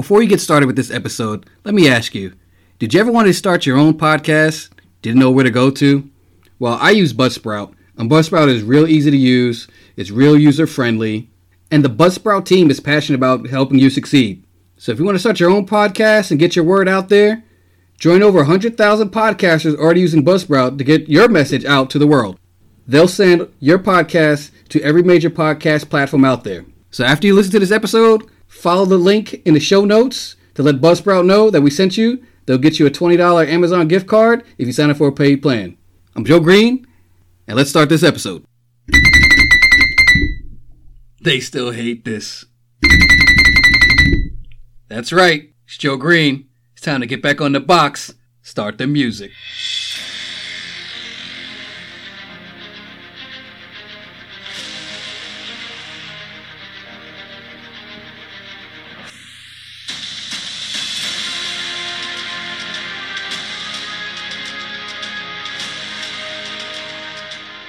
Before you get started with this episode, let me ask you, did you ever want to start your own podcast? Didn't know where to go to? Well, I use Buzzsprout, and Buzzsprout is real easy to use, it's real user-friendly, and the Buzzsprout team is passionate about helping you succeed. So if you want to start your own podcast and get your word out there, join over 100,000 podcasters already using Buzzsprout to get your message out to the world. They'll send your podcast to every major podcast platform out there. So after you listen to this episode, follow the link in the show notes to let Buzzsprout know that we sent you. They'll get you a $20 Amazon gift card if you sign up for a paid plan. I'm Joe Green, and let's start this episode. They still hate this. That's right, it's Joe Green. It's time to get back on the box. Start the music.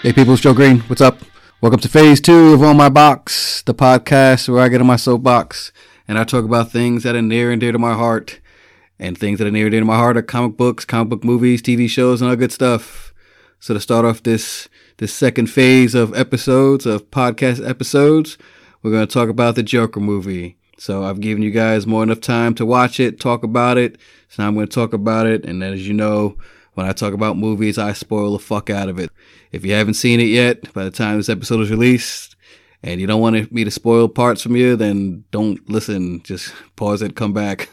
Hey people, it's Joe Green. What's up? Welcome to phase 2 of On My Box, the podcast where I get on my soapbox and I talk about things that are near and dear to my heart. And things that are near and dear to my heart are comic books, comic book movies, TV shows, and all good stuff. So to start off this second phase of episodes, of podcast episodes, we're going to talk about the Joker movie. So I've given you guys more than enough time to watch it, talk about it. So now I'm going to talk about it. And as you know, when I talk about movies, I spoil the fuck out of it. If you haven't seen it yet, by the time this episode is released, and you don't want me to spoil parts from you, then don't listen. Just pause it, come back.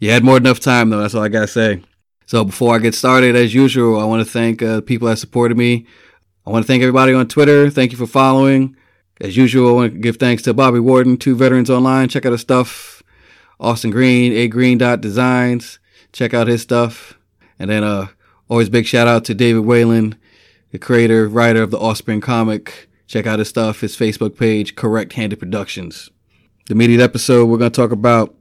You had more than enough time, though. That's all I got to say. So before I get started, as usual, I want to thank people that supported me. I want to thank everybody on Twitter. Thank you for following. As usual, I want to give thanks to Bobby Warden, Two Veterans Online. Check out his stuff. Austin Green, agreen.Dot Designs. Check out his stuff. And then always big shout out to David Whalen, the creator, writer of the Offspring comic. Check out his stuff, his Facebook page, Correct Handed Productions. The immediate episode, we're going to talk about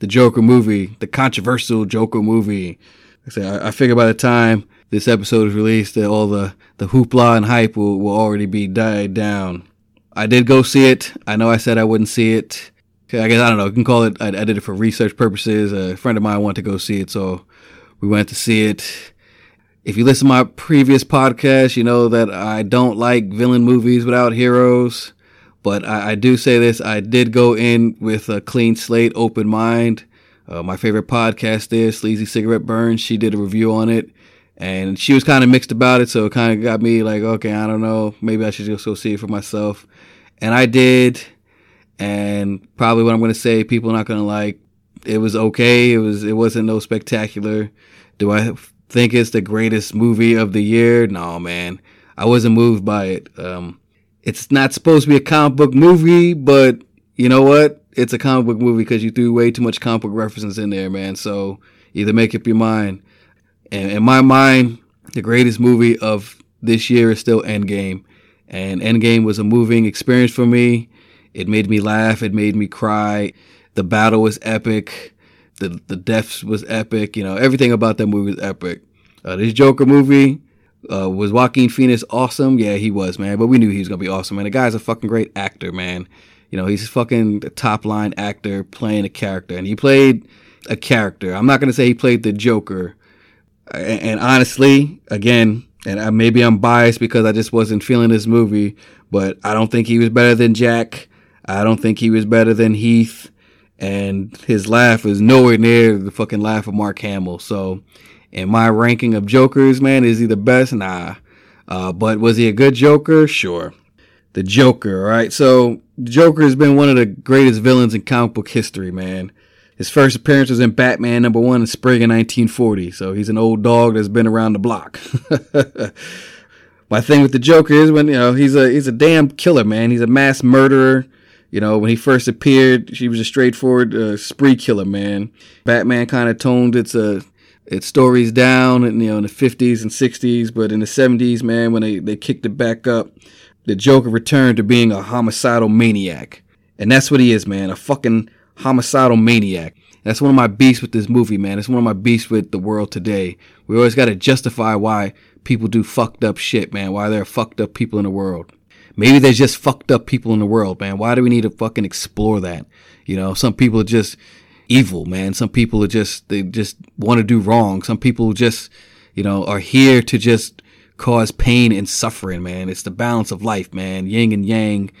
the Joker movie, the controversial Joker movie. Like I said, I figure by the time this episode is released that all the hoopla and hype will already be died down. I did go see it. I know I said I wouldn't see it. I guess, I don't know, you can call it, I did it for research purposes. A friend of mine wanted to go see it, so we went to see it. If you listen to my previous podcast, you know that I don't like villain movies without heroes. But I do say this, I did go in with a clean slate, open mind. My favorite podcast is Sleazy Cigarette Burns. She did a review on it. And she was kind of mixed about it, so it kind of got me like, okay, I don't know. Maybe I should just go see it for myself. And I did. And probably what I'm going to say, people are not going to like. It was okay. It wasn't no spectacular. Do I think it's the greatest movie of the year? No, man. I wasn't moved by it. It's not supposed to be a comic book movie, but you know what? It's a comic book movie because you threw way too much comic book references in there, man. So either make up your mind. And in my mind, the greatest movie of this year is still Endgame. And Endgame was a moving experience for me. It made me laugh. It made me cry. The battle was epic. The deaths was epic. You know, everything about that movie was epic. This Joker movie, was Joaquin Phoenix awesome? Yeah, he was, man. But we knew he was going to be awesome, man. The guy's a fucking great actor, man. You know, he's a fucking top-line actor playing a character. And he played a character. I'm not going to say he played the Joker. And honestly, again, and maybe I'm biased because I just wasn't feeling this movie, but I don't think he was better than Jack. I don't think he was better than Heath. And his laugh is nowhere near the fucking laugh of Mark Hamill. So, in my ranking of Jokers, man, is he the best? Nah. But was he a good Joker? Sure. The Joker, right? So, the Joker has been one of the greatest villains in comic book history, man. His first appearance was in Batman #1 in spring of 1940. So, he's an old dog that's been around the block. My thing with the Joker is when, you know, he's a damn killer, man. He's a mass murderer. You know, when he first appeared, he was a straightforward spree killer, man. Batman kind of toned its stories down, in, you know, in the 50s and 60s. But in the 70s, man, when they kicked it back up, the Joker returned to being a homicidal maniac. And that's what he is, man, a fucking homicidal maniac. That's one of my beefs with this movie, man. It's one of my beefs with the world today. We always got to justify why people do fucked up shit, man, why there are fucked up people in the world. Maybe there's just fucked up people in the world, man. Why do we need to fucking explore that? You know, some people are just evil, man. Some people are just, they just want to do wrong. Some people just, you know, are here to just cause pain and suffering, man. It's the balance of life, man. Yin and yang,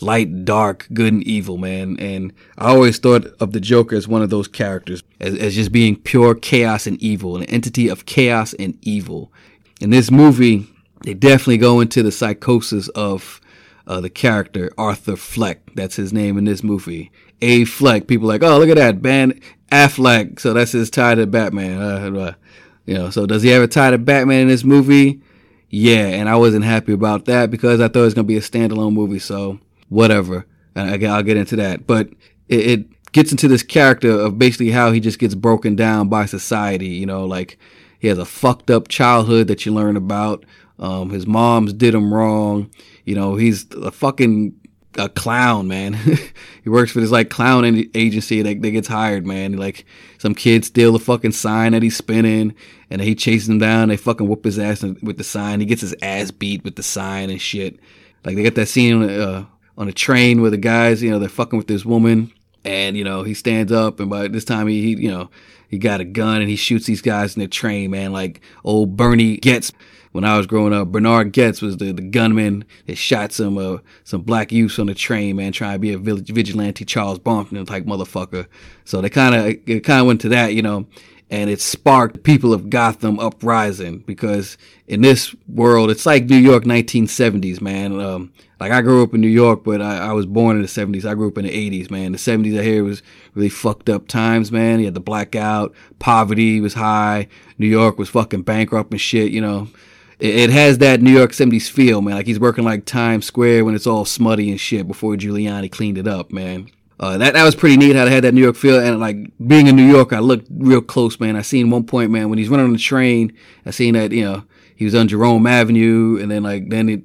light, dark, good and evil, man. And I always thought of the Joker as one of those characters, as just being pure chaos and evil, an entity of chaos and evil. In this movie, they definitely go into the psychosis of the character Arthur Fleck. That's his name in this movie. A Fleck. People are like, oh, look at that, Ben Affleck. So that's his tie to Batman. You know, so does he have a tie to Batman in this movie? Yeah, and I wasn't happy about that because I thought it was going to be a standalone movie. So whatever. And I'll get into that. But it gets into this character of basically how he just gets broken down by society. You know, like he has a fucked up childhood that you learn about. His mom's did him wrong. You know, he's a fucking a clown, man. He works for this like clown agency that gets hired, man. Like some kids steal the fucking sign that he's spinning, and he chases them down. They fucking whoop his ass with the sign. He gets his ass beat with the sign and shit. Like they got that scene on a train where the guys, you know, they're fucking with this woman, and you know he stands up, and by this time he you know he got a gun and he shoots these guys in the train, man. Like old Bernie Goetz. When I was growing up, Bernard Goetz was the gunman that shot some black youths on the train, man, trying to be a vigilante Charles Bronson type motherfucker. So they kind of went to that, you know, and it sparked people of Gotham uprising because in this world, it's like New York 1970s, man. Like I grew up in New York, but I was born in the 70s. I grew up in the 80s, man. The 70s I hear was really fucked up times, man. You had the blackout, poverty was high, New York was fucking bankrupt and shit, you know. It has that New York 70s feel, man. Like he's working like Times Square when it's all smutty and shit before Giuliani cleaned it up, man. That was pretty neat how they had that New York feel. And like being in New York, I looked real close, man. I seen one point, man, when he's running on the train, I seen that, you know, he was on Jerome Avenue and then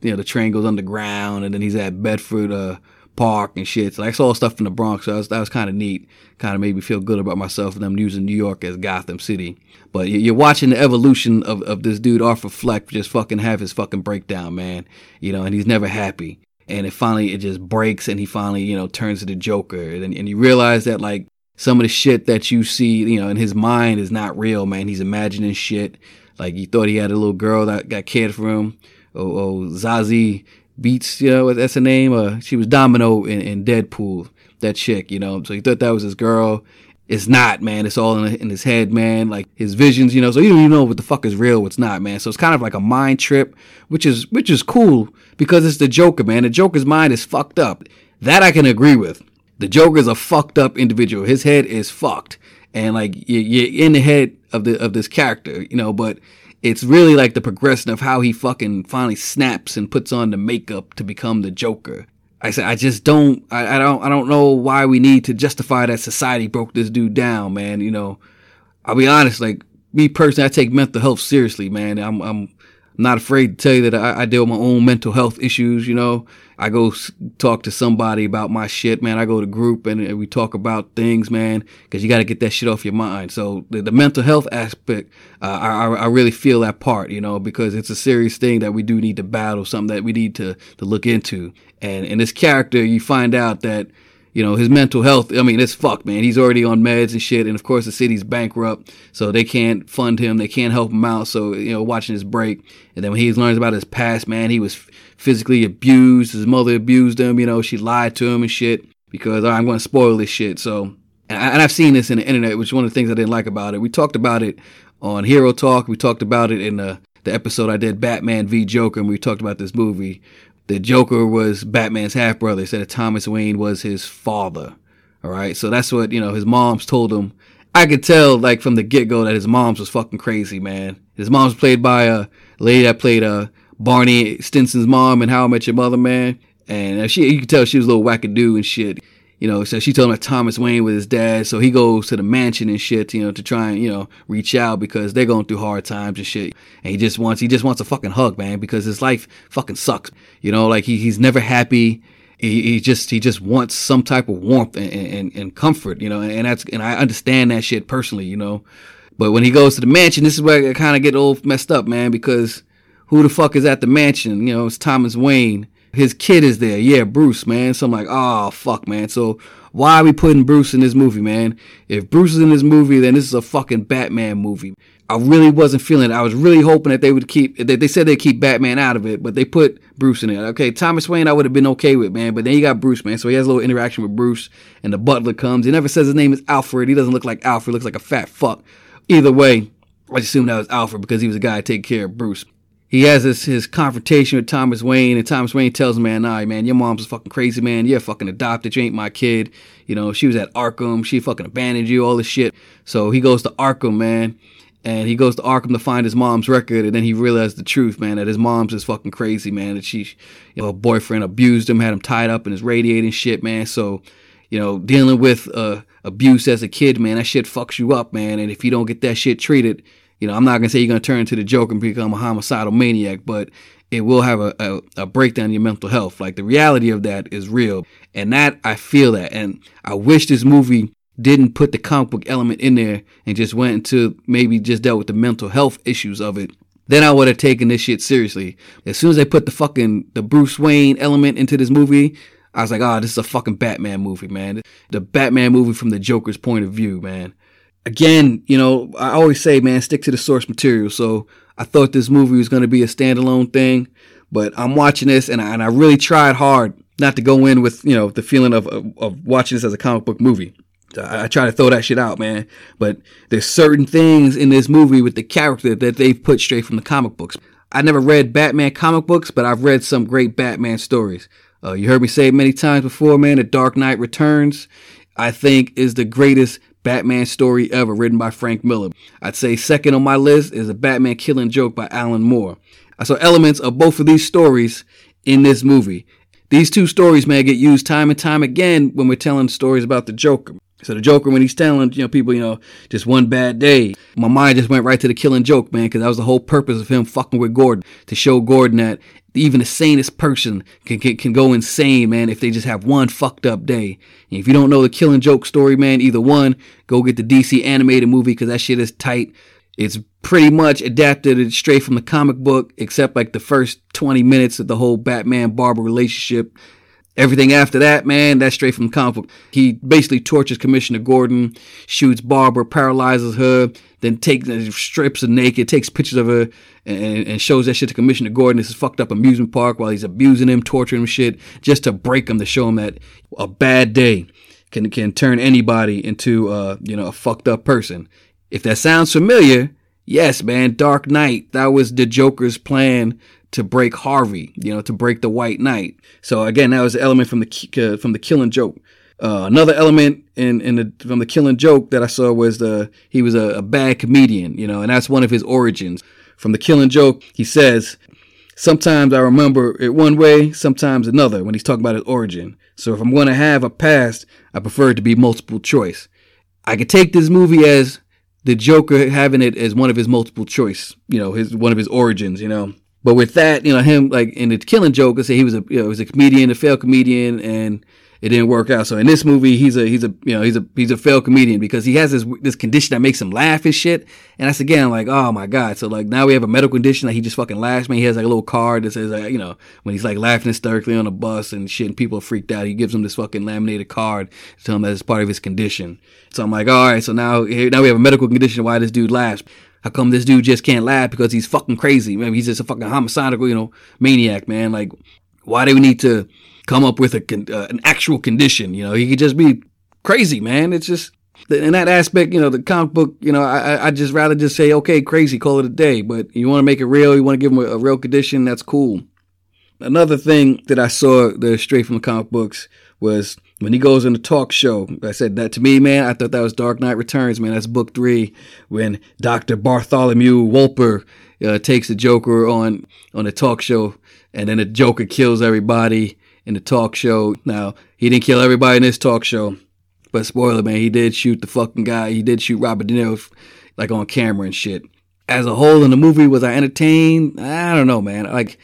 you know, the train goes underground and then he's at Bedford, Park and shit. So I saw stuff in the Bronx. So that was kind of neat. Kind of made me feel good about myself and I'm using New York as Gotham City. But you're watching the evolution of this dude, Arthur Fleck, just fucking have his fucking breakdown, man. You know, and he's never happy. And it just breaks and he finally, you know, turns to the Joker. And you realize that, like, some of the shit that you see, you know, in his mind is not real, man. He's imagining shit. Like, you thought he had a little girl that got cared for him. Oh, Zazie Beats, you know, that's her name. She was Domino in Deadpool, that chick, you know. So he thought that was his girl. It's not, man. It's all in his head, man. Like his visions, you know. So you don't even know what the fuck is real, what's not, man. So it's kind of like a mind trip, which is cool because it's the Joker, man. The Joker's mind is fucked up. That I can agree with. The Joker's a fucked up individual. His head is fucked, and like you're in the head of this character, you know, but. It's really like the progression of how he fucking finally snaps and puts on the makeup to become the Joker. I said, I don't know why we need to justify that society broke this dude down, man. You know, I'll be honest, like me personally, I take mental health seriously, man. I'm not afraid to tell you that I deal with my own mental health issues. You know, I go talk to somebody about my shit, man. I go to group and we talk about things, man, because you got to get that shit off your mind. So the mental health aspect, I really feel that part, you know, because it's a serious thing that we do need to battle, something that we need to look into. And in this character, you find out that, you know, his mental health, I mean, it's fucked, man. He's already on meds and shit. And of course, the city's bankrupt, so they can't fund him. They can't help him out. So, you know, watching his break. And then when he learns about his past, man, he was physically abused. His mother abused him. You know, she lied to him and shit because I'm going to spoil this shit. So, and I've seen this in the internet, which is one of the things I didn't like about it. We talked about it on Hero Talk. We talked about it in the episode I did, Batman v. Joker, and we talked about this movie. The Joker was Batman's half-brother. He said that Thomas Wayne was his father. All right? So that's what, you know, his mom's told him. I could tell, like, from the get-go that his mom's was fucking crazy, man. His mom's played by a lady that played Barney Stinson's mom in How I Met Your Mother, man. And you could tell she was a little wackadoo and shit. You know, so she told him that Thomas Wayne was his dad. So he goes to the mansion and shit, you know, to try and, you know, reach out because they're going through hard times and shit. And he just wants a fucking hug, man, because his life fucking sucks. You know, like he's never happy. He just wants some type of warmth and comfort, you know, and I understand that shit personally, you know, but when he goes to the mansion, this is where I kind of get all messed up, man, because who the fuck is at the mansion? You know, it's Thomas Wayne. His kid is there. Yeah, Bruce, man. So I'm like, oh, fuck, man. So why are we putting Bruce in this movie, man? If Bruce is in this movie, then this is a fucking Batman movie. I really wasn't feeling it. I was really hoping that they would keep, they said they'd keep Batman out of it, but they put Bruce in it. Okay, Thomas Wayne I would have been okay with, man, but then you got Bruce, man. So he has a little interaction with Bruce, and the butler comes. He never says his name is Alfred. He doesn't look like Alfred. He looks like a fat fuck. Either way, I just assumed that was Alfred because he was the guy to take care of Bruce. He has his confrontation with Thomas Wayne, and Thomas Wayne tells him, man, all right, man, your mom's fucking crazy, man. You're fucking adopted. You ain't my kid. You know, she was at Arkham. She fucking abandoned you, all this shit. So he goes to Arkham, man, and he goes to Arkham to find his mom's record, and then he realized the truth, man, that his mom's just fucking crazy, man, that she, you know, her boyfriend abused him, had him tied up in his radiator and shit, man. So, you know, dealing with abuse as a kid, man, that shit fucks you up, man, and if you don't get that shit treated, you know, I'm not going to say you're going to turn into the Joker and become a homicidal maniac, but it will have a breakdown in your mental health. Like, the reality of that is real. And that, I feel that. And I wish this movie didn't put the comic book element in there and just went into maybe just dealt with the mental health issues of it. Then I would have taken this shit seriously. As soon as they put the Bruce Wayne element into this movie, I was like, oh, this is a fucking Batman movie, man. The Batman movie from the Joker's point of view, man. Again, you know, I always say, man, stick to the source material. So I thought this movie was going to be a standalone thing, but I'm watching this and I really tried hard not to go in with, you know, the feeling of watching this as a comic book movie. I try to throw that shit out, man. But there's certain things in this movie with the character that they've put straight from the comic books. I never read Batman comic books, but I've read some great Batman stories. You heard me say many times before, man, The Dark Knight Returns, I think, is the greatest Batman story ever, written by Frank Miller. I'd say second on my list is a Batman Killing Joke by Alan Moore. I saw elements of both of these stories in this movie. These two stories, man, get used time and time again when we're telling stories about the Joker. So the Joker, when he's telling, you know, people, you know, just one bad day, my mind just went right to the Killing Joke, man, because that was the whole purpose of him fucking with Gordon, to show Gordon that even the sanest person can go insane, man, if they just have one fucked up day. And if you don't know the Killing Joke story, man, either one, go get the DC animated movie, because that shit is tight. It's pretty much adapted straight from the comic book, except like the first 20 minutes of the whole Batman-Barbara relationship. Everything after that, man, that's straight from comic book. He basically tortures Commissioner Gordon, shoots Barbara, paralyzes her, then strips her naked, takes pictures of her, and shows that shit to Commissioner Gordon. This is fucked up amusement park while he's abusing him, torturing him, shit, just to break him, to show him that a bad day can turn anybody into a fucked up person. If that sounds familiar, yes, man, Dark Knight, that was the Joker's plan to break Harvey, you know, to break the White Knight. So again, that was the element from the Killing Joke. Another element from the Killing Joke that I saw was he was a bad comedian, you know, and that's one of his origins. From the Killing Joke, he says, sometimes I remember it one way, sometimes another, when he's talking about his origin. So if I'm going to have a past, I prefer it to be multiple choice. I could take this movie as the Joker having it as one of his multiple choice, you know, one of his origins, you know. But with that, you know, him, like, in the Killing Joke, I say he was a comedian, a failed comedian, and it didn't work out. So in this movie, he's a failed comedian because he has this condition that makes him laugh and shit. And that's, again, like, oh my God. So like now we have a medical condition that he just fucking laughs, man. He has like a little card that says, like, you know, when he's like laughing hysterically on a bus and shit and people are freaked out, he gives him this fucking laminated card to tell him that it's part of his condition. So I'm like, all right, so now we have a medical condition why this dude laughs. How come this dude just can't laugh? Because he's fucking crazy, man. He's just a fucking homicidal, you know, maniac, man. Like, why do we need to come up with an actual condition? You know, he could just be crazy, man. It's just, in that aspect, you know, the comic book, you know, I just rather just say, okay, crazy, call it a day. But you want to make it real, you want to give him a real condition, that's cool. Another thing that I saw there straight from the comic books was when he goes on the talk show. I said that, to me, man, I thought that was Dark Knight Returns, man. That's book 3, when Dr. Bartholomew Wolper takes the Joker on the talk show, and then the Joker kills everybody in the talk show. Now, he didn't kill everybody in this talk show, but spoiler, man, he did shoot the fucking guy. He did shoot Robert De Niro, like, on camera and shit. As a whole in the movie, was I entertained? I don't know, man. Like,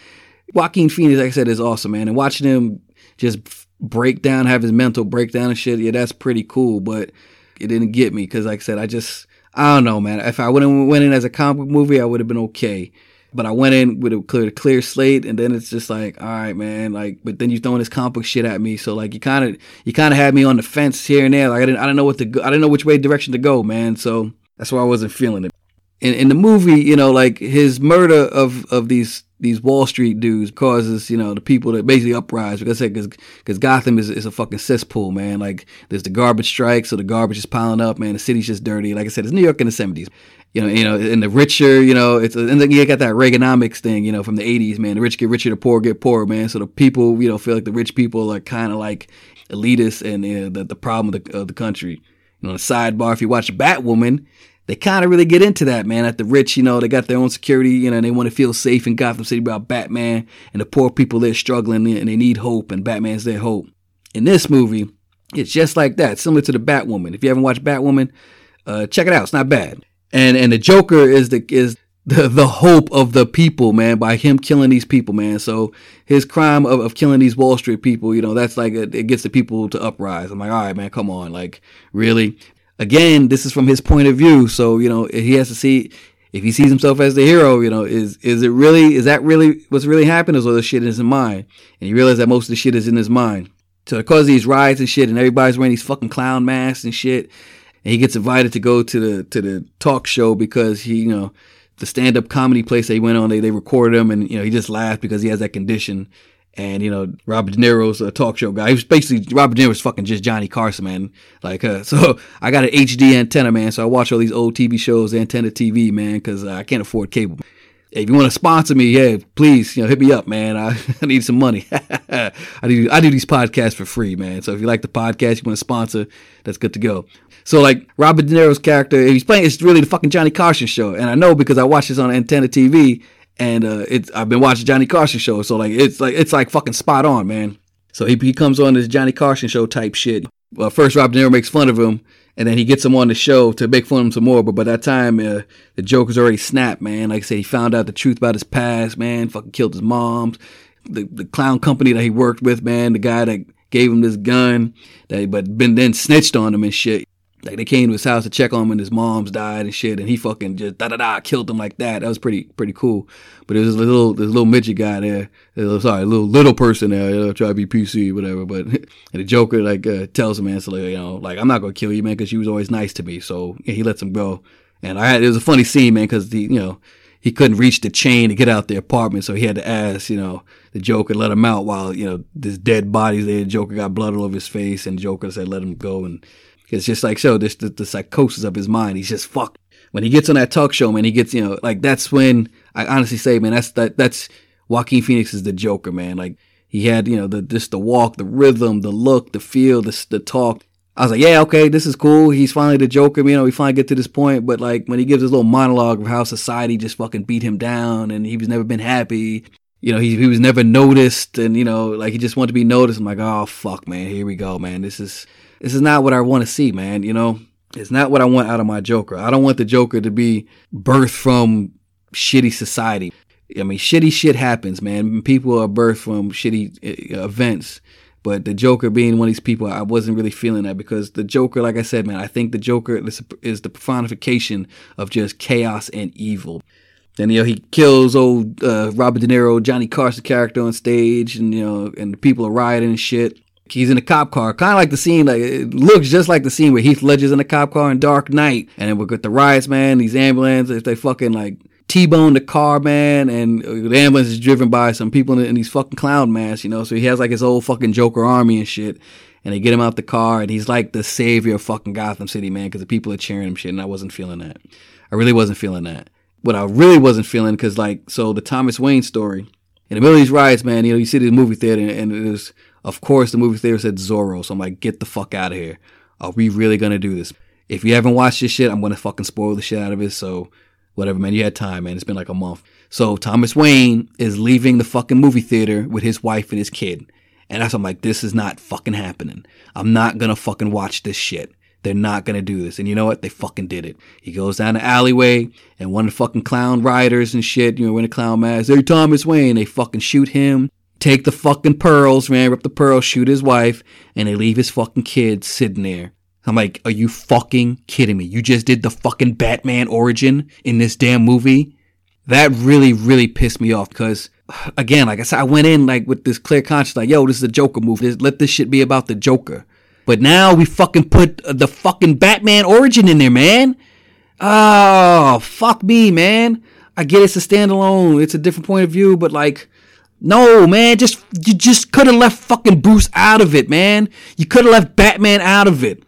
Joaquin Phoenix, like I said, is awesome, man. And watching him just break down, have his mental breakdown and shit, yeah, that's pretty cool. But it didn't get me because, like I said, I don't know, man. If I wouldn't went in as a comic book movie, I would have been okay. But I went in with a clear slate, and then it's just like, all right, man. Like, but then you're throwing this comic book shit at me, so like you kind of had me on the fence here and there. Like I didn't know which direction to go, man. So that's why I wasn't feeling it. In the movie, you know, like his murder of these Wall Street dudes causes, you know, the people to basically uprise. Like I said, because Gotham is a fucking cesspool, man. Like there's the garbage strike, so the garbage is piling up, man. The city's just dirty. Like I said, it's New York in the 70s. You know, and the richer, you know, it's, and then you got that Reaganomics thing, you know, from the 80s, man. The rich get richer, the poor get poorer, man. So the people, you know, feel like the rich people are kind of like elitists and, you know, the problem of the country. You know, the sidebar, if you watch Batwoman, they kind of really get into that, man. That the rich, you know, they got their own security, you know, and they want to feel safe in Gotham City about Batman. And the poor people, they're struggling and they need hope, and Batman's their hope. In this movie, it's just like that, similar to the Batwoman. If you haven't watched Batwoman, check it out. It's not bad. And the Joker is the hope of the people, man, by him killing these people, man. So his crime of killing these Wall Street people, you know, that's like, it gets the people to uprise. I'm like, all right, man, come on. Like, really? Again, this is from his point of view. So, you know, he has to see, if he sees himself as the hero, you know, is that really what's really happening, or the shit is in mind? And you realize that most of the shit is in his mind. So it causes these riots and shit, and everybody's wearing these fucking clown masks and shit. And he gets invited to go to the talk show because he, you know, the stand-up comedy place that he went on, they recorded him, and, you know, he just laughed because he has that condition. And, you know, Robert De Niro's a talk show guy. He was basically, Robert De Niro's fucking just Johnny Carson, man. Like, so I got an HD antenna, man. So I watch all these old TV shows, Antenna TV, man, because I can't afford cable. If you want to sponsor me, yeah, please, you know, hit me up, man. I need some money. I do these podcasts for free, man. So if you like the podcast, you want to sponsor, that's good to go. So, like, Robert De Niro's character, he's playing, it's really the fucking Johnny Carson show. And I know because I watch this on Antenna TV, and I've been watching Johnny Carson show. So, like, it's like fucking spot on, man. So he comes on this Johnny Carson show type shit. First, Robert De Niro makes fun of him, and then he gets him on the show to make fun of him some more. But by that time, the Joker's already snapped, man. Like I said, he found out the truth about his past, man. Fucking killed his mom. The clown company that he worked with, man. The guy that gave him this gun, but then snitched on him and shit. Like, they came to his house to check on him, and his mom's died and shit, and he fucking just killed him like that. That was pretty cool. But there was this little midget guy there. Little person there. You know, try to be PC, whatever. But and the Joker like tells him, man, so, like, you know, like, I'm not gonna kill you, man, because you was always nice to me. So yeah, he lets him go. And it was a funny scene, man, because he couldn't reach the chain to get out the apartment, so he had to ask, you know, the Joker let him out while, you know, this dead body's there. The Joker got blood all over his face, and the Joker said, let him go. And it's just like, so this, the psychosis of his mind. He's just fucked. When he gets on that talk show, man, he gets, you know, like, that's when I honestly say, man, that's Joaquin Phoenix is the Joker, man. Like, he had, you know, the walk, the rhythm, the look, the feel, the talk. I was like, yeah, okay, this is cool. He's finally the Joker. You know, we finally get to this point. But, like, when he gives his little monologue of how society just fucking beat him down and he was never been happy. You know, he was never noticed, and, you know, like, he just wanted to be noticed. I'm like, oh, fuck, man, here we go, man. This is not what I want to see, man, you know? It's not what I want out of my Joker. I don't want the Joker to be birthed from shitty society. I mean, shitty shit happens, man. People are birthed from shitty events. But the Joker being one of these people, I wasn't really feeling that, because the Joker, like I said, man, I think the Joker is the personification of just chaos and evil. Then, you know, he kills old Robert De Niro, Johnny Carson character on stage, and, you know, and the people are rioting and shit. He's in a cop car, kind of like the scene, like, it looks just like the scene where Heath Ledger's in a cop car in Dark Knight, and then we get the riots, man, these ambulances, they fucking, like, T-bone the car, man, and the ambulance is driven by some people in these fucking clown masks, you know, so he has, like, his old fucking Joker army and shit, and they get him out the car, and he's, like, the savior of fucking Gotham City, man, because the people are cheering him shit, and I wasn't feeling that. I really wasn't feeling that. What I really wasn't feeling, because, like, so the Thomas Wayne story, in the middle of these riots, man, you know, you see the movie theater, and it was, of course, the movie theater said Zorro, so I'm like, get the fuck out of here. Are we really going to do this? If you haven't watched this shit, I'm going to fucking spoil the shit out of it, so whatever, man. You had time, man. It's been like a month. So Thomas Wayne is leaving the fucking movie theater with his wife and his kid. And that's, I'm like, this is not fucking happening. I'm not going to fucking watch this shit. They're not going to do this. And you know what? They fucking did it. He goes down the alleyway, and one of the fucking clown rioters and shit, you know, wearing a clown mask, hey, Thomas Wayne, they fucking shoot him. Take the fucking pearls, man, rip the pearls, shoot his wife, and they leave his fucking kid sitting there. I'm like, are you fucking kidding me? You just did the fucking Batman origin in this damn movie? that really, really pissed me off because, again, like I said, I went in like with this clear conscience, like, yo, this is a Joker movie. Let this shit be about the Joker. But now we fucking put the fucking Batman origin in there, man. Oh, fuck me, man. I get it's a standalone. It's a different point of view, but like, no, man, you just could have left fucking Bruce out of it, man. You could have left Batman out of it.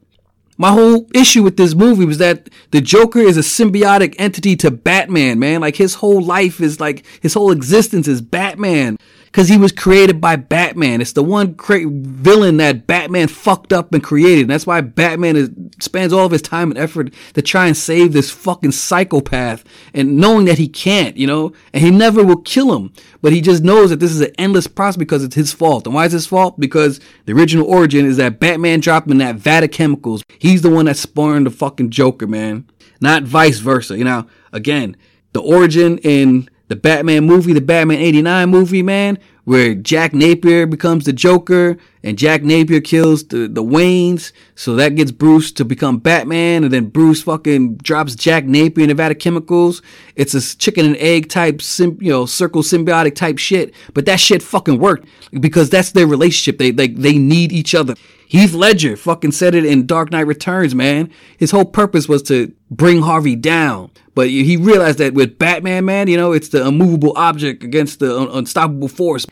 My whole issue with this movie was that the Joker is a symbiotic entity to Batman, man. Like, his whole life is like, his whole existence is Batman. Because he was created by Batman. It's the one villain that Batman fucked up and created. And that's why Batman spends all of his time and effort to try and save this fucking psychopath. And knowing that he can't, you know. And he never will kill him. But he just knows that this is an endless process because it's his fault. And why is his fault? Because the original origin is that Batman dropped him in that vat of chemicals. He's the one that spawned the fucking Joker, man. Not vice versa. You know, again, the origin in the Batman movie, the Batman 89 movie, man, where Jack Napier becomes the Joker and Jack Napier kills the Waynes. So that gets Bruce to become Batman. And then Bruce fucking drops Jack Napier in the vat of chemicals. It's a chicken and egg type, circle symbiotic type shit. But that shit fucking worked because that's their relationship. They need each other. Heath Ledger fucking said it in Dark Knight Returns, man. His whole purpose was to bring Harvey down. But he realized that with Batman, man, you know, it's the immovable object against the unstoppable force.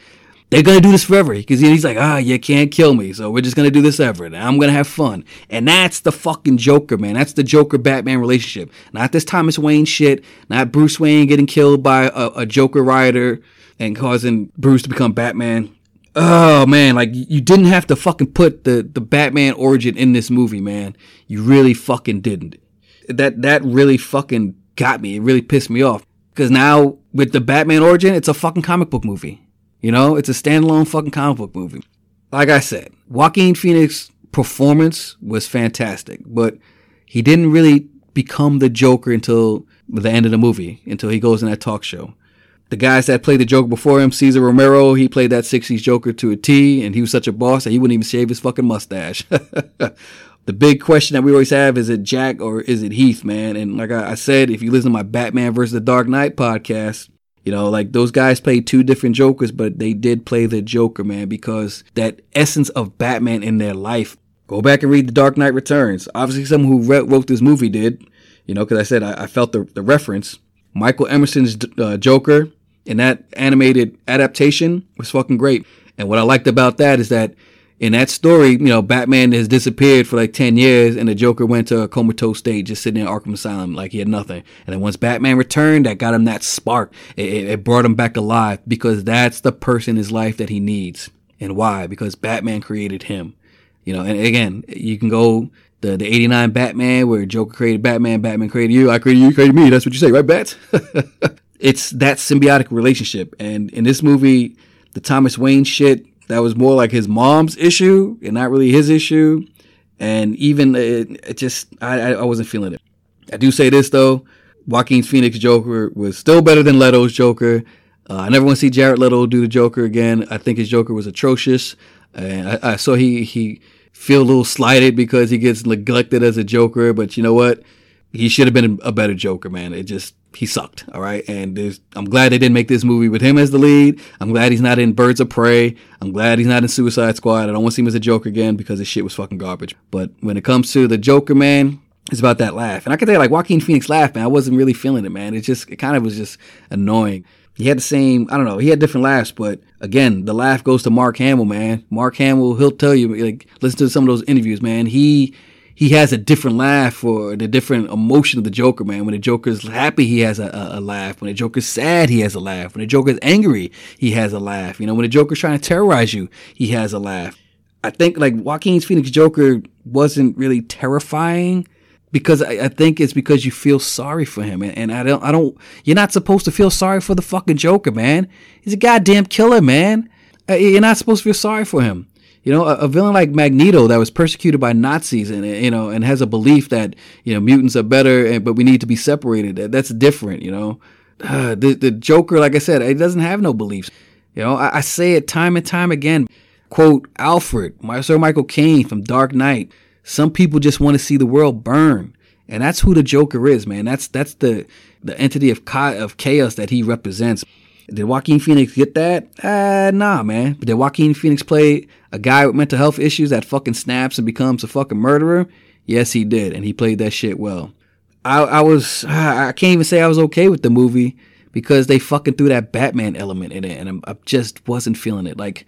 They're going to do this forever. Because he's like, you can't kill me. So we're just going to do this forever. And I'm going to have fun. And that's the fucking Joker, man. That's the Joker-Batman relationship. Not this Thomas Wayne shit. Not Bruce Wayne getting killed by a Joker rioter and causing Bruce to become Batman. Oh, man, like, you didn't have to fucking put the Batman origin in this movie, man. You really fucking didn't. That really fucking got me. It really pissed me off. Because now, with the Batman origin, it's a fucking comic book movie. You know? It's a standalone fucking comic book movie. Like I said, Joaquin Phoenix's performance was fantastic. But he didn't really become the Joker until the end of the movie. Until he goes in that talk show. The guys that played the Joker before him, Cesar Romero, he played that 60s Joker to a T, and he was such a boss that he wouldn't even shave his fucking mustache. The big question that we always have, is it Jack or is it Heath, man? And like I said, if you listen to my Batman vs. the Dark Knight podcast, you know, like those guys played two different Jokers, but they did play the Joker, man, because that essence of Batman in their life. Go back and read The Dark Knight Returns. Obviously, someone who wrote this movie did, you know, because I said I felt the reference. Michael Emerson's Joker in that animated adaptation was fucking great. And what I liked about that is that in that story, you know, Batman has disappeared for like 10 years and the Joker went to a comatose state just sitting in Arkham Asylum like he had nothing. And then once Batman returned, that got him that spark. It brought him back alive because that's the person in his life that he needs. And why? Because Batman created him. You know, and again, you can go the 89 Batman where Joker created Batman, Batman created you, I created you created me. That's what you say, right, Bats? It's that symbiotic relationship. And in this movie, the Thomas Wayne shit, that was more like his mom's issue and not really his issue. And even it just, I wasn't feeling it. I do say this, though. Joaquin Phoenix Joker was still better than Leto's Joker. I never want to see Jared Leto do the Joker again. I think his Joker was atrocious. And I saw he feel a little slighted because he gets neglected as a Joker, but you know what? He should have been a better Joker, man. He sucked, all right? And I'm glad they didn't make this movie with him as the lead. I'm glad he's not in Birds of Prey. I'm glad he's not in Suicide Squad. I don't want to see him as a Joker again because his shit was fucking garbage. But when it comes to the Joker, man, it's about that laugh. And I can tell you, like, Joaquin Phoenix laugh, man, I wasn't really feeling it, man. It kind of was just annoying. He had the same, I don't know, he had different laughs, but again, the laugh goes to Mark Hamill, man. Mark Hamill, he'll tell you, like, listen to some of those interviews, man. He has a different laugh for the different emotion of the Joker, man. When the Joker's happy, he has a laugh. When the Joker's sad, he has a laugh. When the Joker's angry, he has a laugh. You know, when the Joker's trying to terrorize you, he has a laugh. I think, like, Joaquin Phoenix Joker wasn't really terrifying. Because I think it's because you feel sorry for him. And I don't, you're not supposed to feel sorry for the fucking Joker, man. He's a goddamn killer, man. You're not supposed to feel sorry for him. You know, a villain like Magneto that was persecuted by Nazis and, you know, and has a belief that, you know, mutants are better, but we need to be separated. That's different, you know. The Joker, like I said, it doesn't have no beliefs. You know, I say it time and time again. Quote, Alfred, Sir Michael Caine from Dark Knight. Some people just want to see the world burn. And that's who the Joker is, man. That's the entity of chaos that he represents. Did Joaquin Phoenix get that? Nah, man. But did Joaquin Phoenix play a guy with mental health issues that fucking snaps and becomes a fucking murderer? Yes, he did. And he played that shit well. I can't even say I was okay with the movie because they fucking threw that Batman element in it. And I just wasn't feeling it. Like,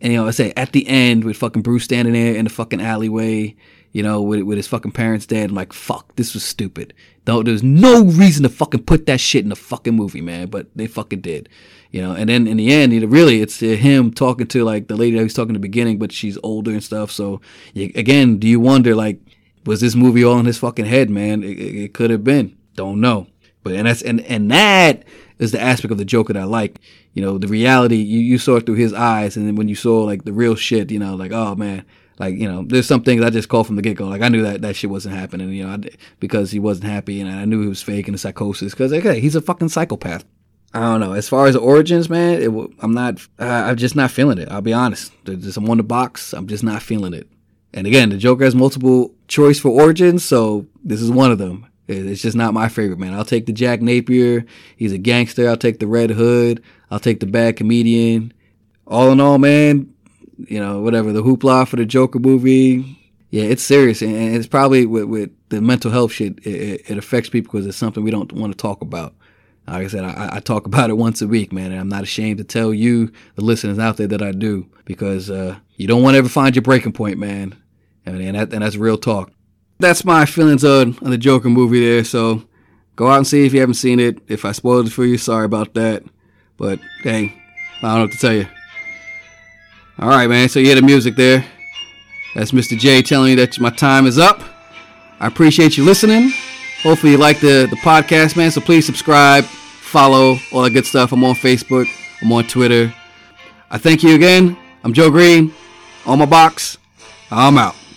and, you know, I say at the end with fucking Bruce standing there in the fucking alleyway, you know, with his fucking parents dead. I'm like, fuck, this was stupid. Though there's no reason to fucking put that shit in the fucking movie, man. But they fucking did, you know. And then in the end, really, it's him talking to like the lady that he was talking in the beginning, but she's older and stuff. So again, do you wonder like, was this movie all in his fucking head, man? It could have been. Don't know. But and that is the aspect of the Joker that I like. You know, the reality you saw it through his eyes, and then when you saw like the real shit, you know, like oh man. Like, you know, there's some things I just called from the get-go. Like, I knew that shit wasn't happening, you know, because he wasn't happy, and I knew he was fake and the psychosis. Because, okay, he's a fucking psychopath. I don't know. As far as the origins, man, I'm just not feeling it. I'll be honest. I'm on the box. I'm just not feeling it. And again, the Joker has multiple choice for origins, so this is one of them. It's just not my favorite, man. I'll take the Jack Napier. He's a gangster. I'll take the Red Hood. I'll take the bad comedian. All in all, man, you know, whatever, the hoopla for the Joker movie. Yeah, it's serious. And it's probably with the mental health shit, it affects people because it's something we don't want to talk about. Like I said, I talk about it once a week, man. And I'm not ashamed to tell you, the listeners out there, that I do. Because you don't want to ever find your breaking point, man. And that's real talk. That's my feelings on the Joker movie there. So go out and see if you haven't seen it. If I spoiled it for you, sorry about that. But, hey, I don't know what to tell you. All right, man, so you hear the music there. That's Mr. J telling you that my time is up. I appreciate you listening. Hopefully you like the podcast, man, so please subscribe, follow, all that good stuff. I'm on Facebook. I'm on Twitter. I thank you again. I'm Joe Green. On my box. I'm out.